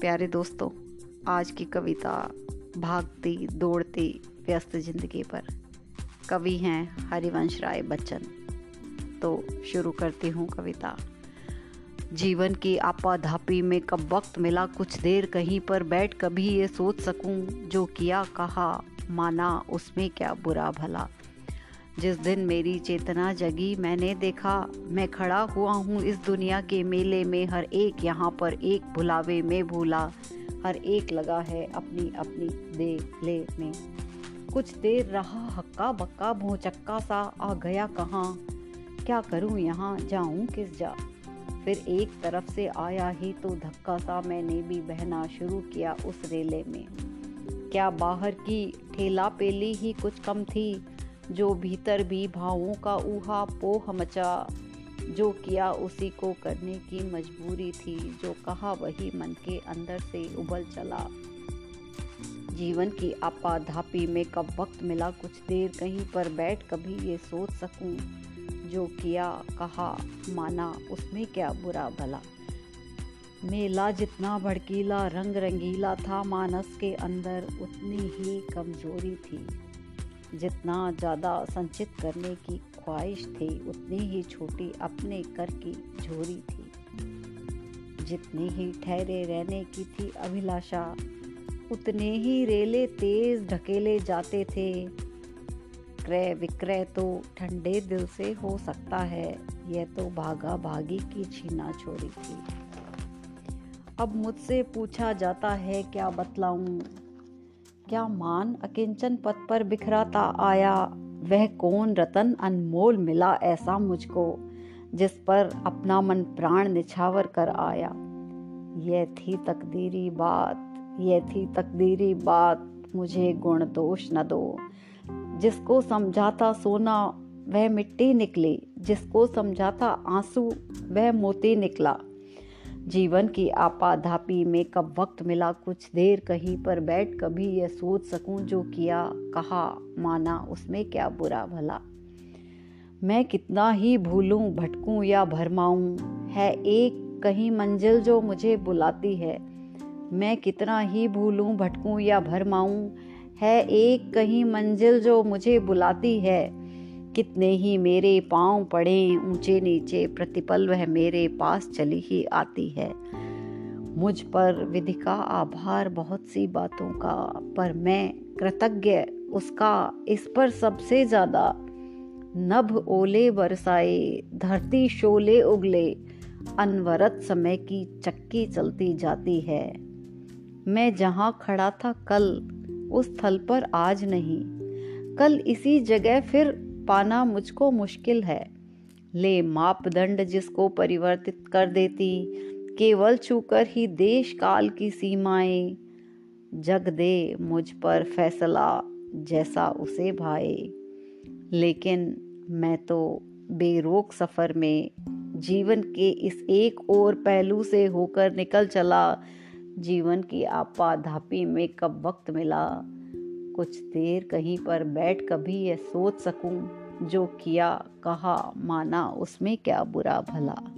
प्यारे दोस्तों, आज की कविता भागती दौड़ती व्यस्त जिंदगी पर, कवि हैं हरिवंश राय बच्चन। तो शुरू करती हूँ कविता। जीवन की आपाधापी में कब वक्त मिला कुछ देर कहीं पर बैठ कभी ये सोच सकूँ, जो किया कहा माना उसमें क्या बुरा भला। जिस दिन मेरी चेतना जगी मैंने देखा मैं खड़ा हुआ हूँ इस दुनिया के मेले में। हर एक यहाँ पर एक भुलावे में भूला, हर एक लगा है अपनी अपनी देले में। कुछ देर रहा हक्का बक्का भौचक्का सा, आ गया कहाँ क्या करूँ यहाँ जाऊँ किस जा। फिर एक तरफ से आया ही तो धक्का सा, मैंने भी बहना शुरू किया उस रेले में। क्या बाहर की ठेला पेली ही कुछ कम थी, जो भीतर भी भावों का ऊहा पोह मचा। जो किया उसी को करने की मजबूरी थी, जो कहा वही मन के अंदर से उबल चला। जीवन की आपाधापी में कब वक्त मिला कुछ देर कहीं पर बैठ कभी ये सोच सकूं, जो किया कहा माना उसमें क्या बुरा भला। मेला जितना भड़कीला रंग रंगीला था, मानस के अंदर उतनी ही कमजोरी थी। जितना ज़्यादा संचित करने की ख्वाहिश थी, उतनी ही छोटी अपने कर की झोरी थी। जितनी ही ठहरे रहने की थी अभिलाषा, उतने ही रेले तेज ढकेले जाते थे। क्रय विक्रय तो ठंडे दिल से हो सकता है, यह तो भागा भागी की छीना छोड़ी थी। अब मुझसे पूछा जाता है क्या बतलाऊं, क्या मान अकिंचन पथ पर बिखराता आया। वह कौन रतन अनमोल मिला ऐसा मुझको, जिस पर अपना मन प्राण निछावर कर आया। यह थी तकदीरी बात मुझे गुण दोष न दो। जिसको समझाता सोना वह मिट्टी निकली, जिसको समझाता आंसू वह मोती निकला। जीवन की आपाधापी में कब वक्त मिला कुछ देर कहीं पर बैठ कभी यह सोच सकूं, जो किया कहा माना उसमें क्या बुरा भला। मैं कितना ही भूलूं भटकूं या भरमाऊं, है एक कहीं मंजिल जो मुझे बुलाती है। मैं कितना ही भूलूं भटकूं या भरमाऊं, है एक कहीं मंजिल जो मुझे बुलाती है। कितने ही मेरे पांव पड़े ऊंचे नीचे, प्रतिपल वह मेरे पास चली ही आती है। मुझ पर विधि का आभार बहुत सी बातों का, पर मैं कृतज्ञ उसका इस पर सबसे ज़्यादा। नभ ओले बरसाए धरती शोले उगले, अनवरत समय की चक्की चलती जाती है। मैं जहाँ खड़ा था कल उस स्थल पर आज नहीं, कल इसी जगह फिर पाना मुझको मुश्किल है। ले मापदंड जिसको परिवर्तित कर देती, केवल छूकर ही देश काल की सीमाएं। जग दे मुझ पर फैसला जैसा उसे भाए, लेकिन मैं तो बेरोक सफर में जीवन के इस एक और पहलू से होकर निकल चला। जीवन की आपाधापी में कब वक्त मिला कुछ देर कहीं पर बैठ कभी यह सोच सकूं, जो किया कहा माना उसमें क्या बुरा भला।